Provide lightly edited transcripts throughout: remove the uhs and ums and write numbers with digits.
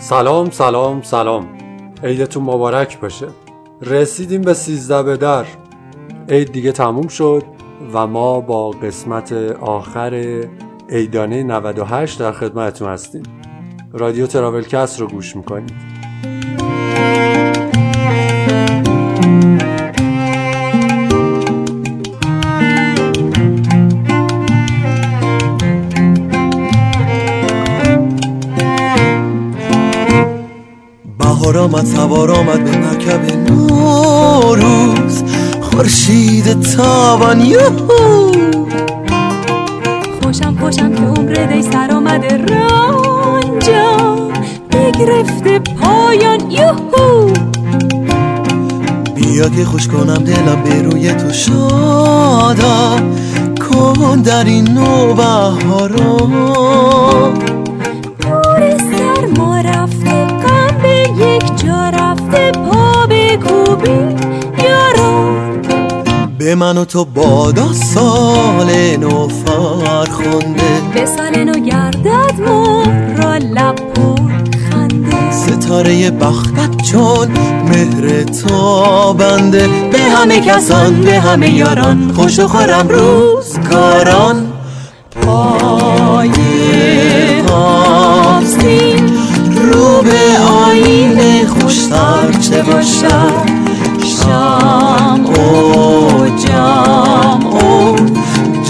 سلام، عیدتون مبارک باشه. رسیدیم به 13 بدر. عید دیگه تموم شد و ما با قسمت آخر عیدانه 98 در خدمتتون هستیم. رادیو تراول کست رو گوش میکنید. آمد سوار آمد به مکب نوروز، خورشید تابان یهو خوشم که عمر دی سر آمده رنجا بگرفته پایان یهو. بیا که خوش کنم دلم به روی تو شادا کن در این نوبهارا. به من و تو بادا سال نو فرخنده، به سال نو گردد مهر را لب پر خنده. ستاره بختت چون مهر تابنده، به همه کسان به همه یاران خوش و خورم روزگاران. پای آستین رو به آینه خوشتر چه باشد، شام او جام او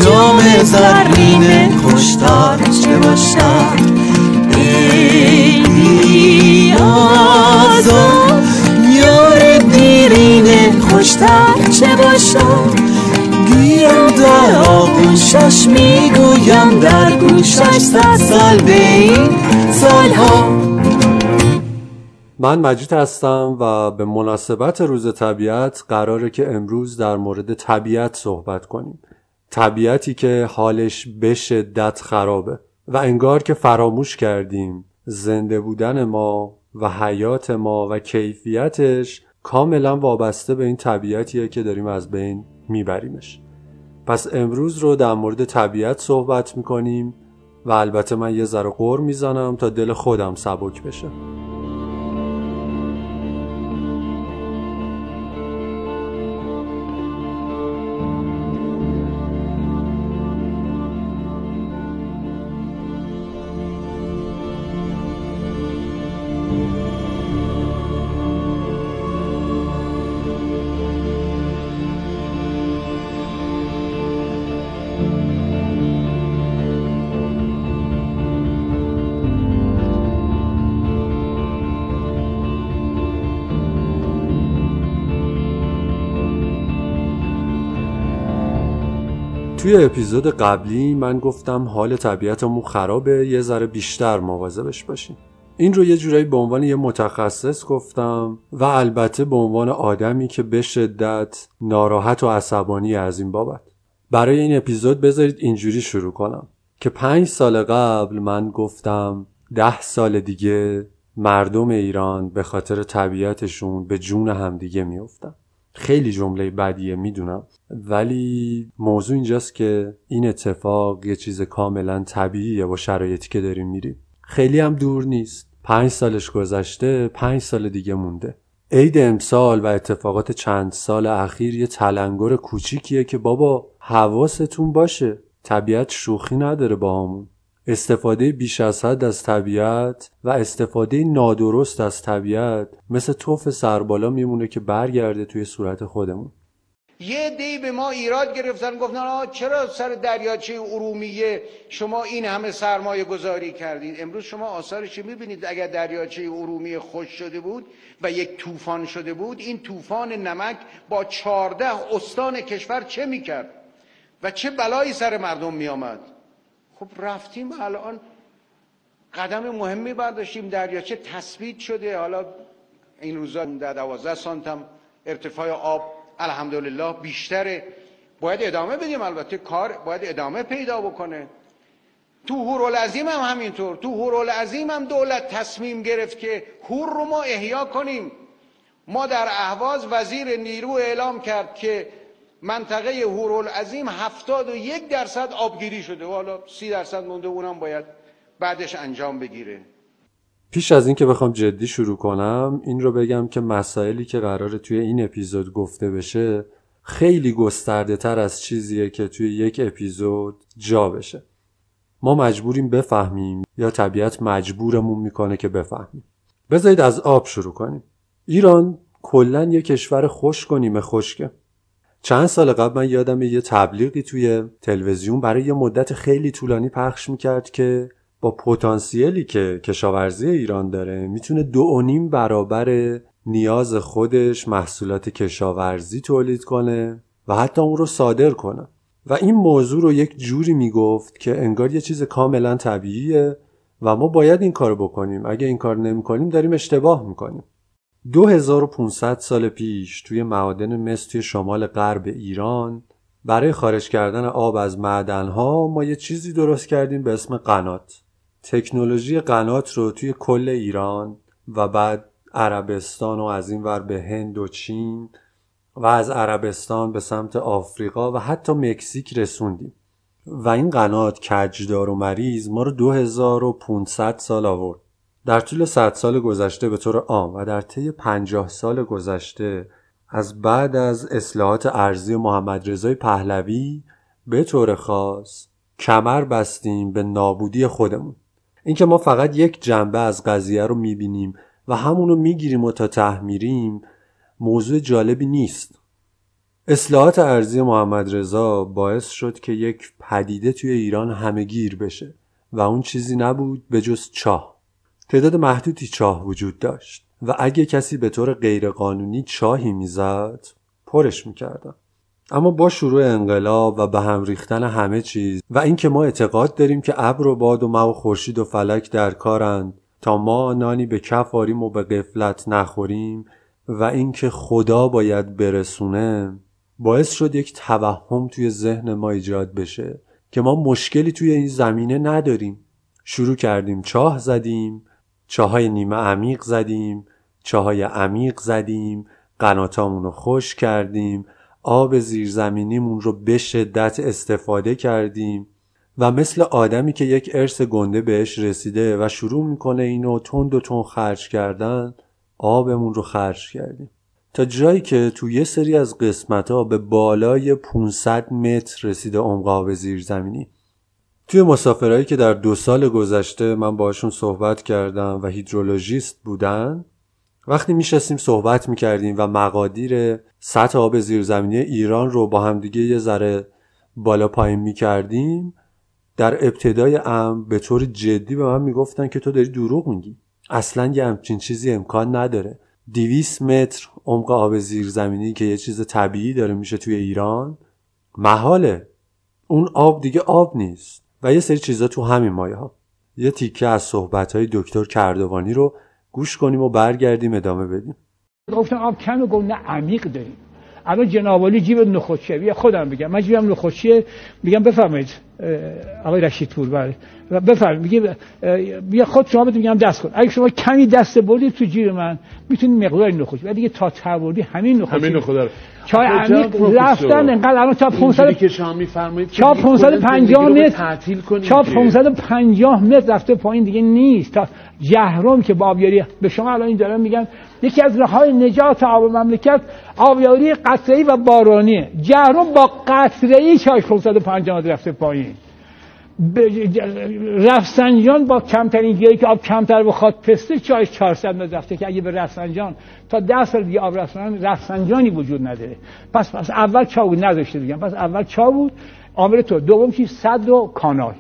جام زرین خوشتر چه باشد. ای آزاد یار دیرین خوشتر چه باشد. گیرم در آغوشش میگویم در گوشش 100 سال به این سالها. من مجید هستم و به مناسبت روز طبیعت قراره که امروز در مورد طبیعت صحبت کنیم. طبیعتی که حالش به شدت خرابه و انگار که فراموش کردیم زنده بودن ما و حیات ما و کیفیتش کاملا وابسته به این طبیعتیه که داریم از بین میبریمش. پس امروز رو در مورد طبیعت صحبت میکنیم و البته من یه ذره غر میزنم تا دل خودم سبک بشه. توی اپیزود قبلی من گفتم حال طبیعتمون خرابه، یه ذره بیشتر مواظبش باشیم. این رو یه جورایی به عنوان یه متخصص گفتم و البته به عنوان آدمی که به شدت ناراحت و عصبانی از این بابت. برای این اپیزود بذارید اینجوری شروع کنم که 5 سال قبل من گفتم 10 سال دیگه مردم ایران به خاطر طبیعتشون به جون همدیگه میافتن. خیلی جمله بدیه میدونم، ولی موضوع اینجاست که این اتفاق یه چیز کاملا طبیعیه با شرایطی که داریم میریم. خیلی هم دور نیست، 5 سالش گذشته، 5 سال دیگه مونده. عید امسال و اتفاقات چند سال اخیر یه تلنگر کوچیکیه که بابا حواستون باشه، طبیعت شوخی نداره با همون. استفاده بیش از حد از طبیعت و استفاده نادرست از طبیعت مثل توف سربالا میمونه که برگرده توی صورت خودمون. یه دی به ما ایراد گرفتن، گفتن چرا سر دریاچه ارومیه شما این همه سرمایه گذاری کردین؟ امروز شما آثارش میبینید. اگر دریاچه ارومیه خشک شده بود و یک طوفان شده بود، این طوفان نمک با 14 استان کشور چه میکرد و چه بلایی سر مردم میامد؟ خب رفتیم الان قدم مهمی برداشتیم، دریاچه تثبیت شده. حالا این روزا 12 سانتم ارتفاع آب الحمدلله بیشتره. باید ادامه بدیم، البته کار باید ادامه پیدا بکنه. تو هورالعظیم هم همینطور، تو هورالعظیم هم دولت تصمیم گرفت که هور رو ما احیا کنیم. ما در اهواز وزیر نیرو اعلام کرد که منطقه هورالعظیم 71% آبگیری شده و حالا 30% مونده، اونم باید بعدش انجام بگیره. پیش از این که بخوام جدی شروع کنم این رو بگم که مسائلی که قراره توی این اپیزود گفته بشه خیلی گسترده تر از چیزیه که توی یک اپیزود جا بشه. ما مجبوریم بفهمیم یا طبیعت مجبورمون میکنه که بفهمیم. بذارید از آب شروع کنیم. ایران کلن یه کشور خشک و نیمه خشکه. چند سال قبل من یادم یه تبلیغی توی تلویزیون برای یه مدت خیلی طولانی پخش میکرد که با پتانسیلی که کشاورزی ایران داره میتونه 2.5 برابر نیاز خودش محصولات کشاورزی تولید کنه و حتی اون رو صادر کنه. و این موضوع رو یک جوری میگفت که انگار یه چیز کاملا طبیعیه و ما باید این کار بکنیم، اگه این کار نمیکنیم داریم اشتباه میکنیم. 2500 سال پیش توی معادن مس توی شمال غرب ایران برای خارج کردن آب از معدنها ما یه چیزی درست کردیم به اسم قنات. تکنولوژی قنات رو توی کل ایران و بعد عربستان و از این ور به هند و چین و از عربستان به سمت آفریقا و حتی مکزیک رسوندیم و این قنات کجدار و مریض ما رو 2500 سال آورد. در طول 100 سال گذشته به طور عام و در طی 50 سال گذشته از بعد از اصلاحات ارضی محمدرضا پهلوی به طور خاص کمر بستیم به نابودی خودمون. اینکه ما فقط یک جنبه از قضیه رو میبینیم و همونو میگیریم و تا ته میریم موضوع جالبی نیست. اصلاحات ارضی محمدرضا باعث شد که یک پدیده توی ایران همهگیر بشه و اون چیزی نبود به جز چاه. تعداد محدودی چاه وجود داشت و اگه کسی به طور غیرقانونی چاهی میزد پرش میکردن. اما با شروع انقلاب و به هم ریختن همه چیز و اینکه ما اعتقاد داریم که ابر و باد و مه و خورشید و فلک در کارند تا ما نانی به کف آریم و به غفلت نخوریم و اینکه خدا باید برسونه، باعث شد یک توهم توی ذهن ما ایجاد بشه که ما مشکلی توی این زمینه نداریم. شروع کردیم چاه زدیم، چاهای نیمه عمیق زدیم، چاهای عمیق زدیم، قناتامون رو خشک کردیم، آب زیرزمینیمون رو به شدت استفاده کردیم و مثل آدمی که یک ارث گنده بهش رسیده و شروع میکنه اینو تند و تند خرج کردن، آبمون رو خرج کردیم تا جایی که تو یه سری از قسمت‌ها به بالای 500 متر رسیده عمق آب زیرزمینی. توی مسافرایی که در 2 سال گذشته من باشون صحبت کردم و هیدرولوژیست بودن، وقتی میشستیم صحبت میکردیم و مقادیر سطح آب زیرزمینی ایران رو با همدیگه یه ذره بالا پایین میکردیم، در ابتدای به طور جدی به من میگفتن که تو داری دروغ میگی، اصلا یه همچین چیزی امکان نداره. 200 متر عمق آب زیرزمینی که یه چیز طبیعی داره میشه توی ایران محاله، اون آب دیگه آب نیست و یه سری چیزا تو همین مایه ها. یه تیکه از صحبت‌های دکتر کردوانی رو گوش کنیم و برگردیم ادامه بدیم. گفتن آب کمه، گفت نه عمیق داریم. الان جنابعالی جیب نخودشویه، خودم بگم من جیبم نخودشیه، میگم بفرمایید آقای رشیدپور بله و بفرمایید، میگه خود شما بده، میگم دست کن. اگه شما کمی دست بردید تو جیب من میتونید مقدار نخودش بعد دیگه تا تعوری همین نخود چای عمیق رفتن. انقدر الان تا 500 که شما میفرمایید تا 550 متر تعطیل کنید، تا 550 متر رفته پایین دیگه نیست. تا جهرم که با آبیاری به شما الان این دارم میگم یکی از راه‌های نجات آب مملکت آبیاری قطره‌ای و بارانیه. جهرم با قطره‌ای چای 550 متر رفته پایین. رفسنجان با کمترین گیاهی که آب کمتر بخواد پسته چایش 400 متر رفته که اگه به رفسنجان تا 10 سال دیگه آب رفسنجانی وجود نداره. پس اول چا بود نذاشته دیگه، پس اول چا بود عامل تو، دوم چی سد و کانال.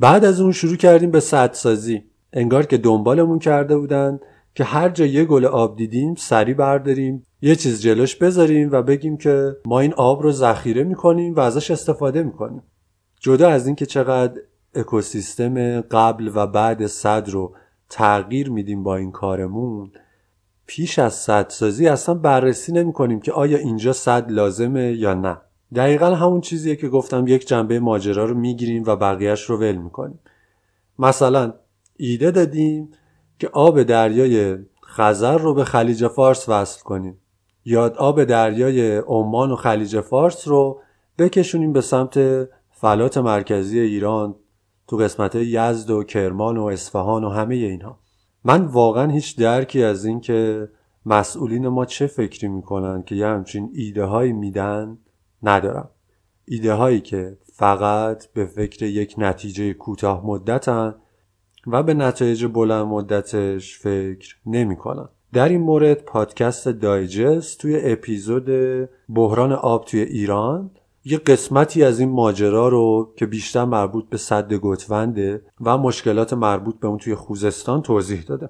بعد از اون شروع کردیم به سدسازی، انگار که دنبالمون کرده بودن که هر جا یه گل آب دیدیم سری برداریم یه چیز جلوش بذاریم و بگیم که ما این آب رو ذخیره می‌کنیم و ازش استفاده می‌کنیم. جدا از این که چقدر اکوسیستم قبل و بعد سد رو تغییر میدیم با این کارمون، پیش از سدسازی اصلا بررسی نمی کنیم که آیا اینجا سد لازمه یا نه. دقیقا همون چیزیه که گفتم، یک جنبه ماجرا رو میگیریم و بقیهش رو ول میکنیم. مثلا ایده دادیم که آب دریای خزر رو به خلیج فارس وصل کنیم یا آب دریای عمان و خلیج فارس رو بکشونیم به سمت فلات مرکزی ایران تو قسمت‌های یزد و کرمان و اصفهان و همه اینها. من واقعا هیچ درکی از این که مسئولین ما چه فکری میکنن که یه همچین ایده هایی میدن ندارم. ایده هایی که فقط به فکر یک نتیجه کوتاه مدتن و به نتایج بلند مدتش فکر نمی کنن. در این مورد پادکست دایجست توی اپیزود بحران آب توی ایران یه قسمتی از این ماجرا رو که بیشتر مربوط به سد گتونده و مشکلات مربوط به اون توی خوزستان توضیح داده.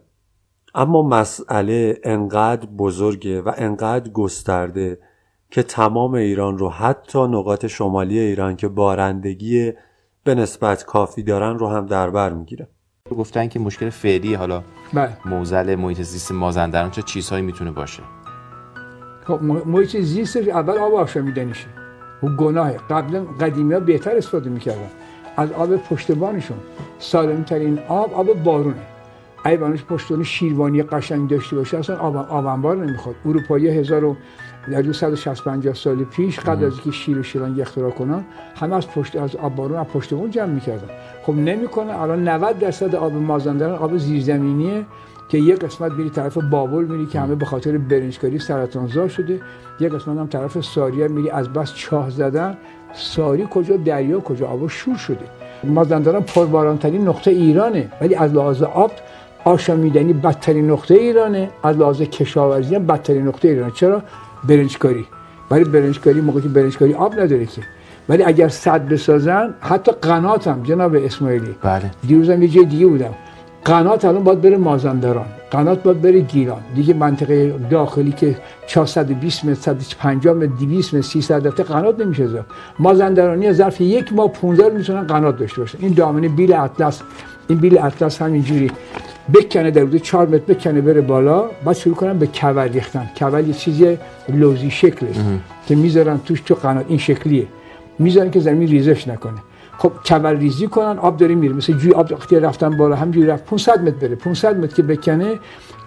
اما مسئله انقدر بزرگه و انقدر گسترده که تمام ایران رو، حتی نقاط شمالی ایران که بارندگی به نسبت کافی دارن، رو هم دربر میگیره. گفتن که مشکل فعلی حالا موزل محیط زیست مازندران چه چیزهایی میتونه باشه؟ خب محیط زیست اول آب آشامیدنیشه، اون گناهه. قبلا قدیمی‌ها بهتر استفاده میکردن از آب پشتبانشون. سالمترین آب بارونه. اگه بانش پشتون شیروانی قشنگ داشته باشه اصلا آب انبار نمیخواد. اروپایی 165 سال پیش قبل از اینکه شیر و شیران اختراع کنن همه از پشت از آب بارون از پشتون جمع میکردن. خب نمیکنه. الان 90% آب مازندران آب زیرزمینیه که یک قسمت میری طرف بابل میری که همه به خاطر برنجکاری سرطانزا شده، یک قسمت هم طرف ساریه میری از بس چاه زدن. ساری کجا، دریا کجا، آب شور شده. مازندران پربارانترین نقطه ایرانه، ولی از لحاظ آب آشامیدنی بدترین نقطه ایرانه، از لحاظ کشاورزی هم بدترین نقطه ایرانه. چرا؟ برنجکاری. ولی برنجکاری موقعی برنجکاری آب نداره که. ولی اگر سد بسازن، حتی قنات هم جناب اسماعیلی، بله دیروزم یه جای دیگه بودم، قنات الان باید بره مازندران، قنات باید بره گیلان، دیگه منطقه داخلی که 420 متر، 150 متر، 200 متر، 300 متر قنات نمیشه زد. مازندرانی ظرف یک ماه 15 میتونن قنات داشته باشن. این دامنه بیل اطلس، این بیل اطلس همینجوری بکنه در حدود 4 متر بکنه بره بالا، بعد شروع کنن به کول ریختن. کول یه چیز لوزی شکله که میذارن توش تو قنات، این شکلیه، میذارن که زمین ریزش نکنه. خب کول ریزی کنن، آب داره میره، مثل جوی آب وقتی رفتن بالا همجوری رفت 500 متر بره، 500 متر که بکنه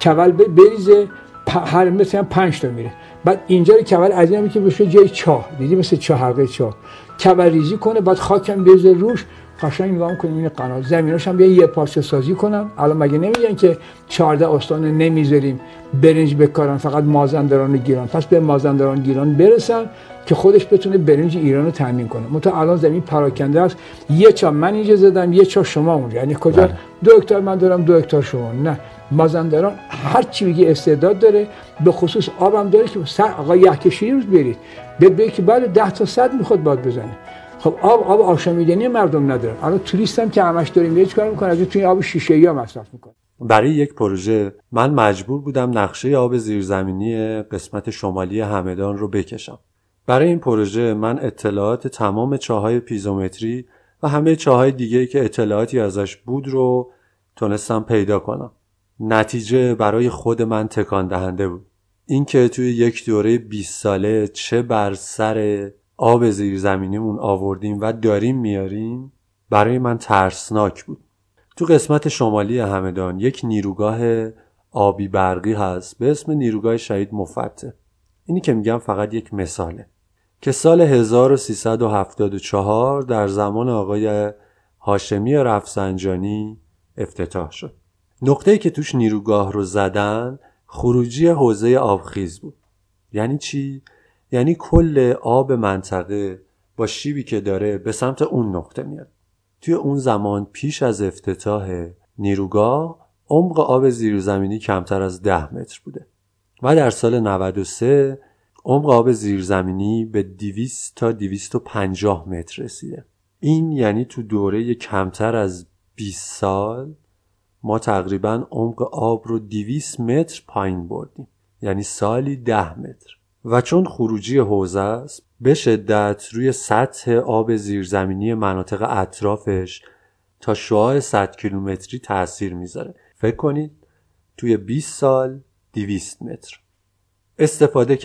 کول بریزه، هر متر هم 5 تا میره. بعد اینجا رو کول از اینه که بشه جای چاه، دیدی مثل چاه، حلقه چاه، کول ریزی کنه، بعد خاکم بریزه روش، قشنگ نگاه کنیم این قنات. زمیناش هم یه پارچه سازی کنن. الان مگه نمیگن که 14 استان نمیذاریم برنج بکارن، فقط مازندران و گیلان. پس به مازندران گیلان برسن که خودش بتونه برنج ایران رو تامین کنه. منتها الان زمین پراکنده است. یه چا من اینجا زدم، یه چا شما اونجا. یعنی کجا؟ بله. 2 هکتار من دارم، 2 هکتار شما. نه، مازندران هر چی بگی استعداد داره، به خصوص آبم داره که سر آقای یحکشی روز برید. ببین که بعد 10 تا 100 میخواد باد بزنه. خب آب آشامیدنی مردم نداره. الان توریست هم که همش داریم یه چیکار میکنه؟ از توی آب شیشه‌ای ها مصرف میکنه. برای یک پروژه من مجبور بودم نقشه آب زیرزمینی قسمت شمالی همدان رو بکشم. برای این پروژه من اطلاعات تمام چاهای پیزومتری و همه چاهای دیگه‌ای که اطلاعاتی ازش بود رو تونستم پیدا کنم. نتیجه برای خود من تکان دهنده بود. اینکه توی یک دوره 20 ساله چه بر سر آب زیرزمینیمون آوردیم و داریم میاریم برای من ترسناک بود. تو قسمت شمالی همدان یک نیروگاه آبی برقی هست به اسم نیروگاه شهید مفط. اینی که میگم فقط یک مثاله که سال 1374 در زمان آقای هاشمی رفسنجانی افتتاح شد. نقطه‌ای که توش نیروگاه رو زدن خروجی حوضه آبخیز بود. یعنی چی؟ یعنی کل آب منطقه با شیبی که داره به سمت اون نقطه میاد. توی اون زمان پیش از افتتاح نیروگاه عمق آب زیرزمینی کمتر از 10 متر بوده و در سال 93 عمق آب زیرزمینی به 200 تا 250 متر رسیده. این یعنی تو دوره کمتر از 20 سال ما تقریبا عمق آب رو 200 متر پایین بردیم، یعنی سالی 10 متر. و چون خروجی حوضه است به شدت روی سطح آب زیرزمینی مناطق اطرافش تا شعاع 100 کیلومتری تأثیر میذاره. فکر کنید توی 20 سال 200 متر استفاده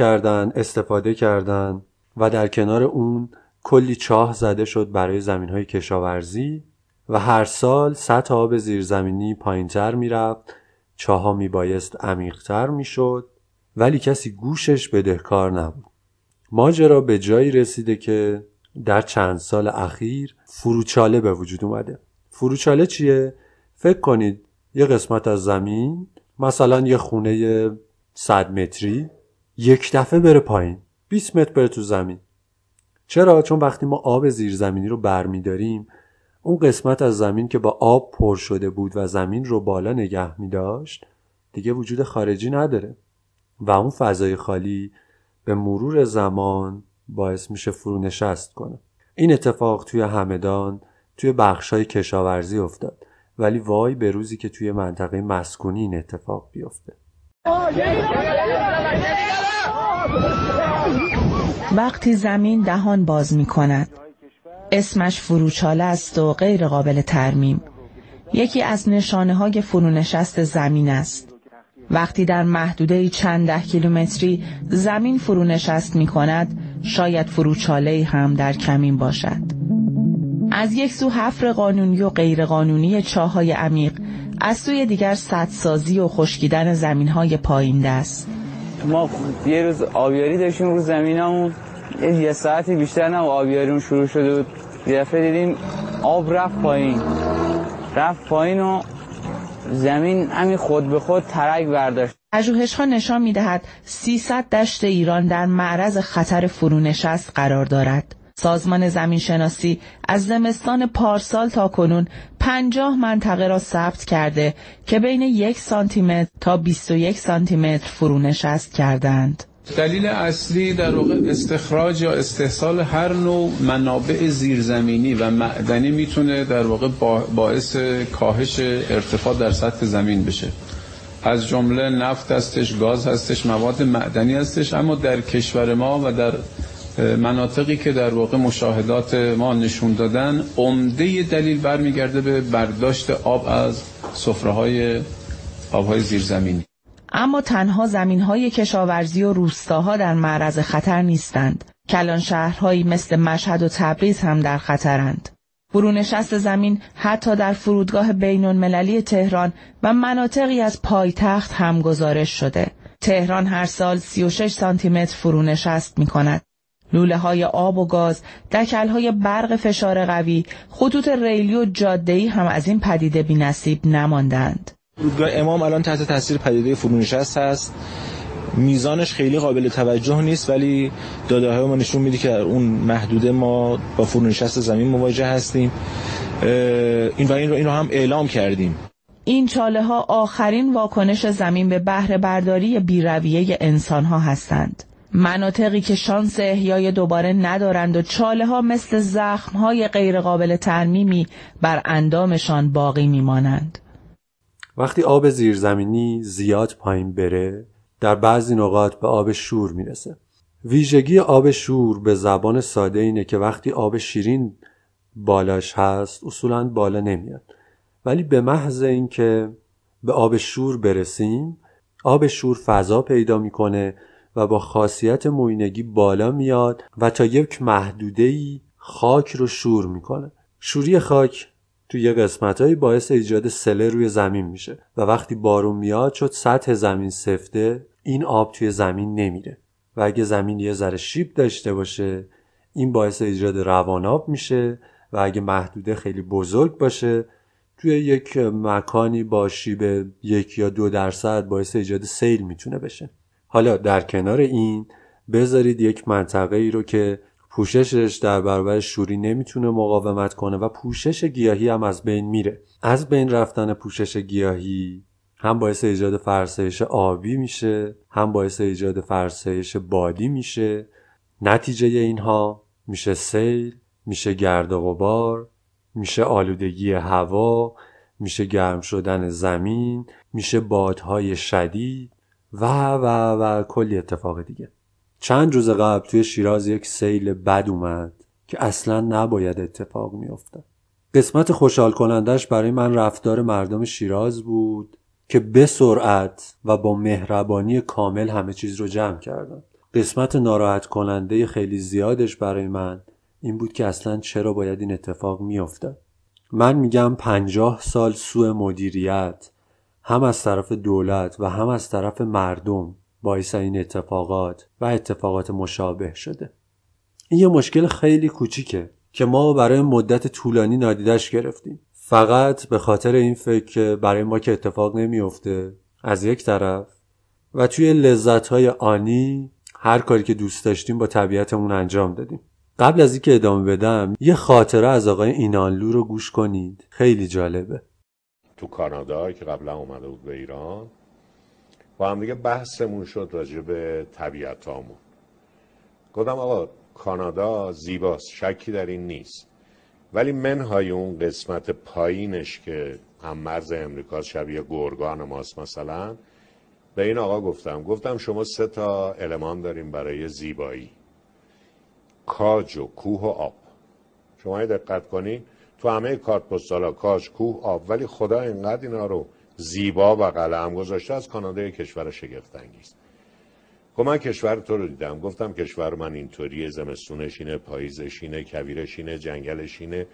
کردن و در کنار اون کلی چاه زده شد برای زمینهای کشاورزی و هر سال سطح آب زیرزمینی پایینتر میرفت، چاه ها میبایست عمیقتر میشد، ولی کسی گوشش بدهکار نبود. ماجرا به جایی رسیده که در چند سال اخیر فروچاله به وجود اومده. فروچاله چیه؟ فکر کنید یه قسمت از زمین، مثلا یه خونه 100 متری، یک دفعه بره پایین، 20 متر بره تو زمین. چرا؟ چون وقتی ما آب زیرزمینی رو برمی‌داریم، اون قسمت از زمین که با آب پر شده بود و زمین رو بالا نگه می‌داشت، دیگه وجود خارجی نداره و اون فضای خالی به مرور زمان باعث میشه فرونشست کنه. این اتفاق توی همدان، توی بخشای کشاورزی افتاد، ولی وای به روزی که توی منطقه مسکونی این اتفاق بیفته. وقتی زمین دهان باز می کند، اسمش فروچاله است و غیر قابل ترمیم. یکی از نشانه های فرونشست زمین است. وقتی در محدوده چند ده کیلومتری زمین فرونشست می کند، شاید فروچاله هم در کمین باشد. از یک سو حفر قانونی و غیر قانونی چاهای عمیق، از سوی دیگر سدسازی و خشکیدن زمین‌های پایین‌دست. ما یه روز آبیاری داشتیم رو زمینمون، یه ساعتی بیشتر نه آبیاریمون شروع شده بود. یه دفعه دیدیم آب رفت پایین و زمین همین خود به خود ترک برداشت. پژوهش‌ها نشان می‌دهد 300 دشت ایران در معرض خطر فرونشست قرار دارد. سازمان زمینشناسی از زمستان پارسال تا کنون 50 منطقه را ثبت کرده که بین 1 سانتیمتر تا 21 سانتیمتر فرونشست کردند. دلیل اصلی در واقع استخراج یا استحصال هر نوع منابع زیرزمینی و معدنی میتونه در واقع باعث کاهش ارتفاع در سطح زمین بشه. از جمله نفت هستش، گاز هستش، مواد معدنی هستش. اما در کشور ما و در مناطقی که در واقع مشاهدات ما نشون دادن، عمده دلیل برمیگرده به برداشت آب از سفره‌های آب‌های زیرزمینی. اما تنها زمین‌های کشاورزی و روستاها در معرض خطر نیستند. کلان شهرهایی مثل مشهد و تبریز هم در خطرند. فرونشست زمین حتی در فرودگاه بین‌المللی تهران و مناطقی از پایتخت هم گزارش شده. تهران هر سال 36 سانتیمتر فرونشست می‌کند. لوله‌های آب و گاز، دکل‌های برق فشار قوی، خطوط ریلی و جاده‌ای هم از این پدیده بی‌نصیب نماندند. فرودگاه امام الان تحت تاثیر پدیده فرونشست هست. میزانش خیلی قابل توجه نیست، ولی داده‌های ما نشون میده که اون محدوده ما با فرونشست زمین مواجه هستیم. این رو هم اعلام کردیم. این چاله‌ها آخرین واکنش زمین به بهره برداری بی‌رویه انسان‌ها هستند. مناطقی که شانس احیای دوباره ندارند و چاله ها مثل زخم های غیر قابل ترمیمی بر اندامشان باقی میمانند. وقتی آب زیرزمینی زیاد پایین بره، در بعضی نقاط به آب شور میرسه. ویژگی آب شور به زبان ساده اینه که وقتی آب شیرین بالاش هست اصولاً بالا نمیاد، ولی به محض اینکه به آب شور برسیم، آب شور فضا پیدا میکنه و با خاصیت موینگی بالا میاد و تا یک محدوده‌ای خاک رو شور میکنه. شوری خاک تو یه قسمتایی باعث ایجاد سله روی زمین میشه و وقتی بارون میاد شد سطح زمین سفته، این آب توی زمین نمیره و اگه زمین یه ذره شیب داشته باشه این باعث ایجاد رواناب میشه و اگه محدوده خیلی بزرگ باشه توی یک مکانی با شیب 1 یا 2% باعث ایجاد سیل میتونه بشه. حالا در کنار این بذارید یک منطقه ای رو که پوششش در برابر شوری نمیتونه مقاومت کنه و پوشش گیاهی هم از بین میره. از بین رفتن پوشش گیاهی هم باعث ایجاد فرسایش آبی میشه، هم باعث ایجاد فرسایش بادی میشه. نتیجه اینها میشه سیل، میشه گرد و غبار، میشه آلودگی هوا، میشه گرم شدن زمین، میشه بادهای شدید و کلی اتفاق دیگه. چند روز قبل توی شیراز یک سیل بد اومد که اصلا نباید اتفاق میافتاد. قسمت خوشحال کنندش برای من رفتار مردم شیراز بود که به سرعت و با مهربانی کامل همه چیز رو جمع کردن. قسمت ناراحت کننده خیلی زیادش برای من این بود که اصلا چرا باید این اتفاق میافتاد. من میگم 50 سال سوء مدیریت هم از طرف دولت و هم از طرف مردم باعث این اتفاقات و اتفاقات مشابه شده. این یه مشکل خیلی کوچیکه که ما برای مدت طولانی نادیدش گرفتیم. فقط به خاطر این فکر که برای ما که اتفاق نمیفته از یک طرف، و توی لذت‌های آنی هر کاری که دوست داشتیم با طبیعتمون انجام دادیم. قبل از اینکه ادامه بدم یه خاطره از آقای اینانلو رو گوش کنید، خیلی جالبه. تو کانادا که قبلا اومده بود به ایران با هم دیگه بحثمون شد راجع به طبیعتامون. گفتم آقا کانادا زیباست، شکی در این نیست، ولی منهای اون قسمت پایینش که هم مرز امریکا شبیه گرگان ماست مثلا، به این آقا گفتم شما 3 المان داریم برای زیبایی: کاج و کوه و آب. شما دقت کنین تو همه کارت پستالا کاج، کوه، آب، ولی خدا اینقدر اینا رو زیبا و قلم گذاشته. از کانادا یک کشور شگفت انگیز. گفتم من کشور تو رو دیدم، گفتم کشور من اینطوریه، زمستونش اینه، پاییزش اینه، کویرش اینه، جنگلش اینه،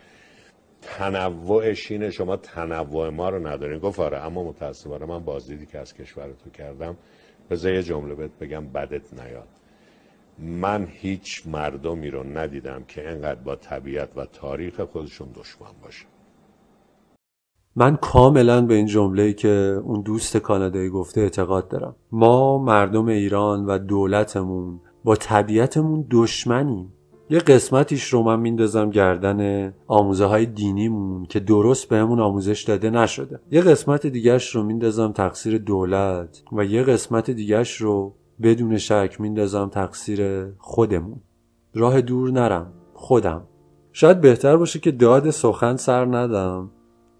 تنوعش اینه، شما تنوع ما رو ندارین. گفت آره، اما متاسفانه من بازدیدی که از کشور تو کردم، بذار یه جمله بهت بگم بدت نیاد، من هیچ مردمی رو ندیدم که انقدر با طبیعت و تاریخ خودشون دشمن باشه. من کاملا به این جمله‌ای که اون دوست کانادایی گفته اعتقاد دارم. ما مردم ایران و دولتمون با طبیعتمون دشمنیم. یه قسمتیش رو من میندازم گردن آموزه های دینیمون که درست بهمون آموزش داده نشده. یه قسمت دیگه‌اش رو میندازم تقصیر دولت و یه قسمت دیگه‌اش رو بدون شک میندازم تقصیر خودمون. راه دور نرم، خودم. شاید بهتر باشه که داد سخن سر ندم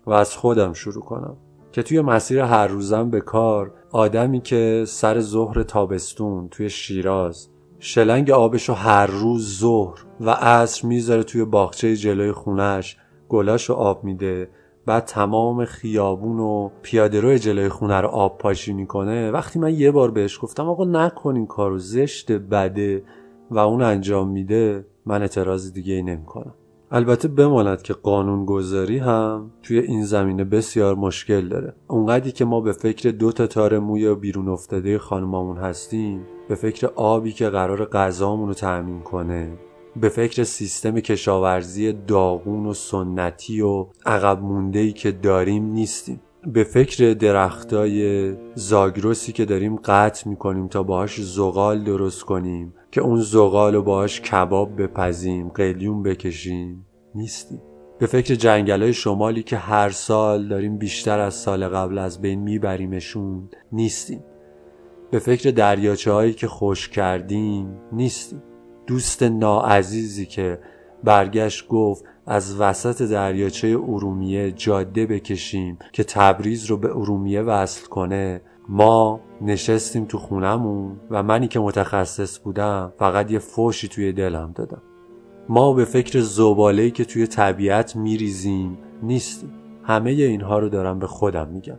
و از خودم شروع کنم، که توی مسیر هر روزم به کار، آدمی که سر ظهر تابستون توی شیراز شلنگ آبشو هر روز ظهر و عصر میذاره توی باغچه جلوی خونش، گلاشو آب میده، بعد تمام خیابون و پیاده روی جلوی خونه رو آب پاشی میکنه. وقتی من یه بار بهش گفتم آقا نکن این کارو، زشت، بده، و اون انجام میده، من اعتراض دیگه ای نمیکنم. البته بماند که قانون گذاری هم توی این زمینه بسیار مشکل داره. اونقدری که ما به فکر 2 تار موی بیرون افتاده خانمامون هستیم، به فکر آبی که قرار غذامون رو تأمین کنه، به فکر سیستم کشاورزی داغون و سنتی و عقب مونده‌ای که داریم نیستیم، به فکر درختای زاگرسی که داریم قطع می‌کنیم تا باهاش زغال درست کنیم که اون زغال رو باهاش کباب بپزیم، قلیون بکشیم، نیستیم. به فکر جنگل‌های شمالی که هر سال داریم بیشتر از سال قبل از بین میبریمشون، نیستیم. به فکر دریاچه‌هایی که خشک کردیم، نیستیم. دوست ناعزیزی که برگشت گفت از وسط دریاچه ارومیه جاده بکشیم که تبریز رو به ارومیه وصل کنه، ما نشستیم تو خونمون و منی که متخصص بودم فقط یه فحشی توی دلم دادم. ما به فکر زباله‌ای که توی طبیعت میریزیم نیستیم. همه اینها رو دارم به خودم میگم.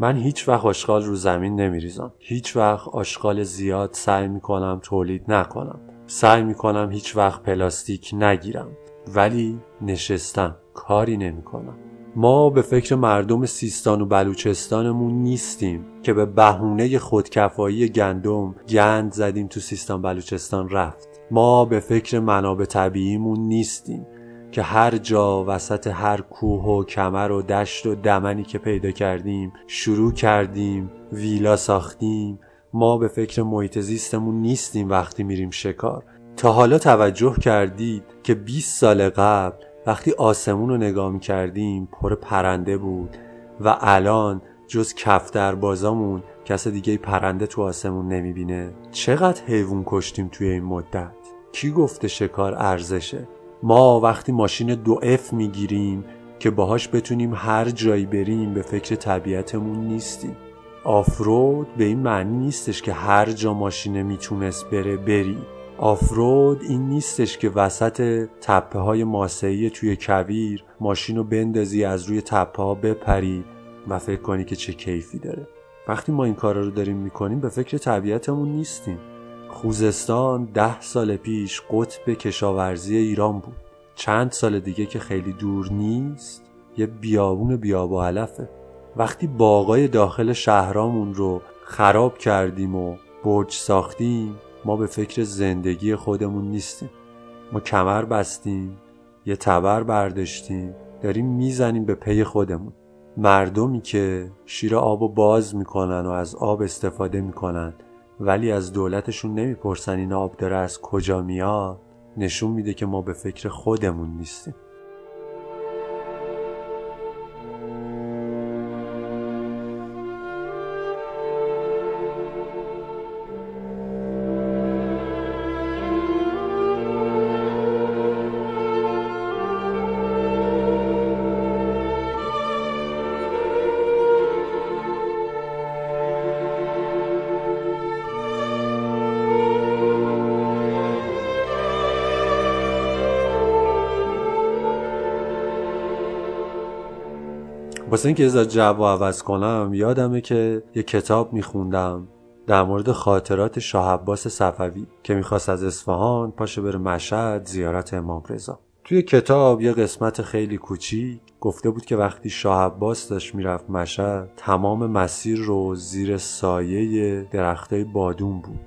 من هیچ وقت آشغال رو زمین نمیریزم، هیچ وقت آشغال زیاد سعی میکنم تولید نکنم، سعی میکنم هیچ وقت پلاستیک نگیرم، ولی نشستم کاری نمیکنم. ما به فکر مردم سیستان و بلوچستانمون نیستیم که به بهونه خودکفایی گندم گند زدیم تو سیستان بلوچستان رفت. ما به فکر منابع طبیعیمون نیستیم که هر جا وسط هر کوه و کمر و دشت و دمنی که پیدا کردیم شروع کردیم، ویلا ساختیم. ما به فکر محیط زیستمون نیستیم وقتی میریم شکار. تا حالا توجه کردید که 20 سال قبل وقتی آسمون رو نگاه می‌کردیم پر پرنده بود و الان جز کفتربازامون کس دیگه پرنده تو آسمون نمی‌بینه؟ چقدر حیوان کشتیم توی این مدت؟ کی گفته شکار ارزشه؟ ما وقتی ماشین 2F می‌گیریم که باهاش بتونیم هر جایی بریم به فکر طبیعتمون نیستیم. آفرود به این معنی نیستش که هر جا ماشینه میتونست بره بری. آفرود این نیستش که وسط تپه های ماسه‌ای توی کویر ماشین رو بندازی، از روی تپه ها بپری و فکر کنی که چه کیفی داره. وقتی ما این کارا رو داریم میکنیم به فکر طبیعتمون نیستیم. خوزستان 10 سال پیش قطب کشاورزی ایران بود. چند سال دیگه که خیلی دور نیست یه بیابون بیابا علفه. وقتی باغای داخل شهرامون رو خراب کردیم و برج ساختیم، ما به فکر زندگی خودمون نیستیم. ما کمر بستیم، یه تبر برداشتیم، داریم میزنیم به پی خودمون. مردمی که شیر آبو باز میکنن و از آب استفاده میکنن ولی از دولتشون نمیپرسن این آب داره از کجا میاد، نشون میده که ما به فکر خودمون نیستیم. واسه اینکه از جواب عوض کنم، یادمه که یه کتاب میخوندم در مورد خاطرات شاه عباس صفوی که میخواست از اصفهان پاشه بره مشهد زیارت امام رضا. توی کتاب یه قسمت خیلی کوچیک گفته بود که وقتی شاه عباس داشت میرفت مشهد، تمام مسیر رو زیر سایه درختای بادون بود.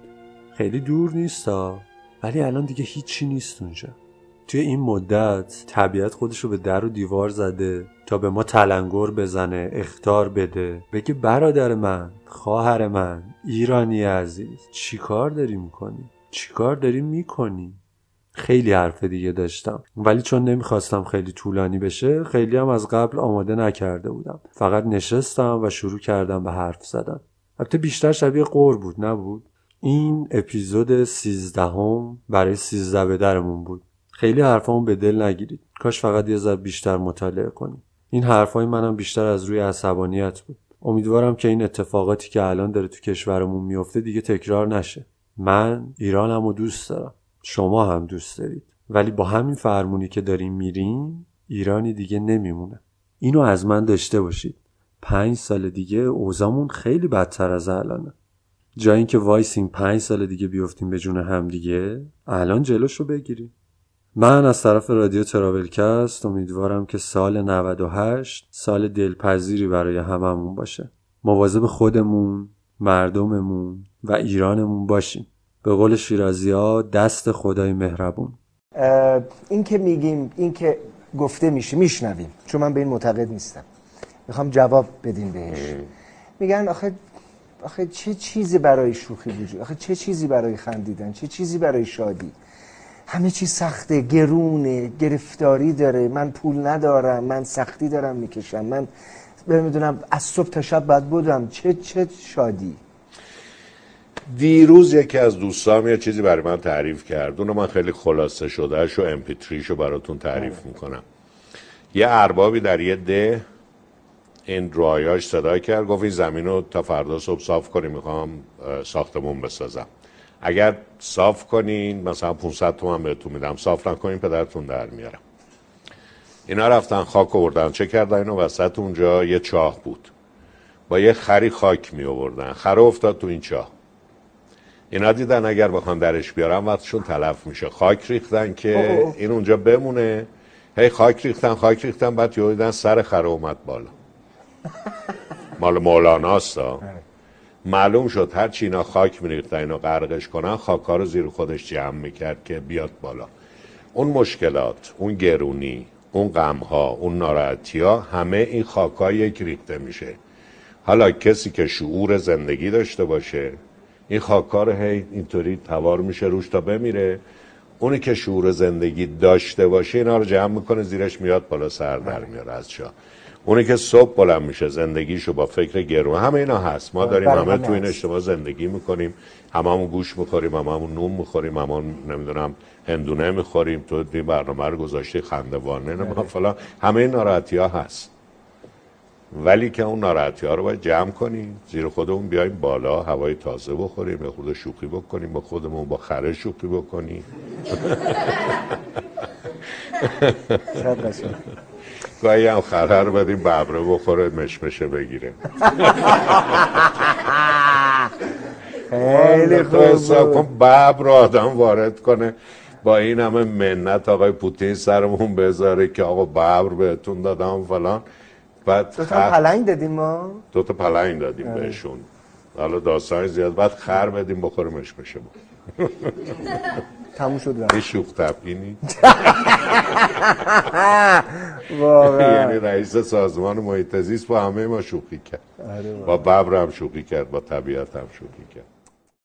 خیلی دور نیستا، ولی الان دیگه هیچی نیست اونجا. توی این مدت طبیعت خودش رو به در و دیوار زده تا به ما تلنگر بزنه، اخطار بده، بگه برادر من، خواهر من، ایرانی عزیز، چیکار داری میکنی؟ چیکار داری میکنی؟ خیلی حرف دیگه داشتم، ولی چون نمیخواستم خیلی طولانی بشه، خیلی هم از قبل آماده نکرده بودم. فقط نشستم و شروع کردم به حرف زدن. البته بیشتر شبیه قور بود، نبود؟ این اپیزود 13 برای 13 به درمون بود. خیلی حرفامو به دل نگیرید. کاش فقط یه ذره بیشتر مطالعه کنید. این حرفای منم بیشتر از روی عصبانیت بود. امیدوارم که این اتفاقاتی که الان داره تو کشورمون میفته دیگه تکرار نشه. من ایرانمو دوست دارم. شما هم دوست دارید. ولی با همین فرمونی که داریم میریم، ایرانی دیگه نمیمونه. اینو از من داشته باشید. 5 سال دیگه اوضاعمون خیلی بدتر از الانه. جای اینکه وایسیم 5 سال دیگه بیافتیم به جون هم دیگه، الان جلوشو بگیریم. من از طرف رادیو تراول کست امیدوارم که سال 98 سال دلپذیری برای هممون باشه. مواظب خودمون، مردممون و ایرانمون باشیم. به قول شیرازی‌ها، دست خدای مهربون. این که میگیم، این که گفته میشه، میشنویم، چون من به این معتقد نیستم. میخوام جواب بدین بهش. میگن آخه چه چیزی برای شوخی وجود، آخه چه چیزی برای خندیدن، چه چیزی برای شادی. همه چی سخته، گرونه، گرفتاری داره، من پول ندارم، من سختی دارم میکشم، من نمیدونم از صبح تا شب باید بودم. چه شادی. دیروز یکی از دوستام یه چیزی برای من تعریف کرد. اونو من خیلی خلاصه شدهش و امپیتریشو براتون تعریف میکنم. یه اربابی در یه ده این رایاش صدا کرد، گفت این زمین رو تا فردا صبح صاف کنی، میخوام ساختمون بسازم. اگر صاف کنین مثلا 500 تومن بهتون میدم، صاف نکنین پدرتون در میارم. اینا رفتن خاک آوردن، چه کردن، اینو وسط اونجا یه چاه بود، با یه خری خاک می آوردن، خره افتاد تو این چاه. اینا دیدن اگر بخوام درش بیارن وقتشون تلف میشه، خاک ریختن که این اونجا بمونه. هی خاک ریختن بعد یهو دیدن سر خره اومد بالا. مال مولاناست. معلوم شد هر چی اینا خاک می‌ریختن اینو غرقش کنن، خاک‌ها رو زیر خودش جمع می‌کرد که بیاد بالا. اون مشکلات، اون گرونی، اون غم‌ها، اون ناراحتی‌ها، همه این خاک‌ها یک ریخته میشه. حالا کسی که شعور زندگی داشته باشه، این خاک‌ها رو هی اینطوری توار میشه روش تا بمیره. اونی که شعور زندگی داشته باشه اینا رو جمع می‌کنه زیرش میاد بالا، سر در میاره از جا. اونی که صبح بلند میشه زندگیشو با فکر گرون، همه اینا هست. ما داریم همه تو این اجتماع زندگی میکنیم، هممون گوش میخوریم، هممون نون میخوریم، هممون نمیدونم هندونه میخوریم، تو این برنامه رو گذاشتی خندوانه، ما فلان، همه این ناراحتی‌ها هست. ولی که اون ناراحتی‌ها رو باید جمع کنیم، زیر خودمون بیایم بالا، هوای تازه بخوریم، یه خورده شوخی بکنیم با خودمون، با خره شوخی بکنیم. گاهی هم خره رو بدیم ببره بخوره، مشمشه بگیره. خیلی خوب. ببر رو آدم وارد کنه، با این همه منت آقای پوتین سرمون بذاره که آقا ببر بهتون دادم فلان. بعد دوتا پلنگ دادیم بهشون، حالا داستان زیاد. بعد خر بدیم بخوره مشمشه. تموم شد رفت. یه شوخ طبعی نیست واقعا، یعنی رئیس سازمان محیط زیست با همه ما شوخی کرد، با ببر هم شوخی کرد، با طبیعت هم شوخی کرد.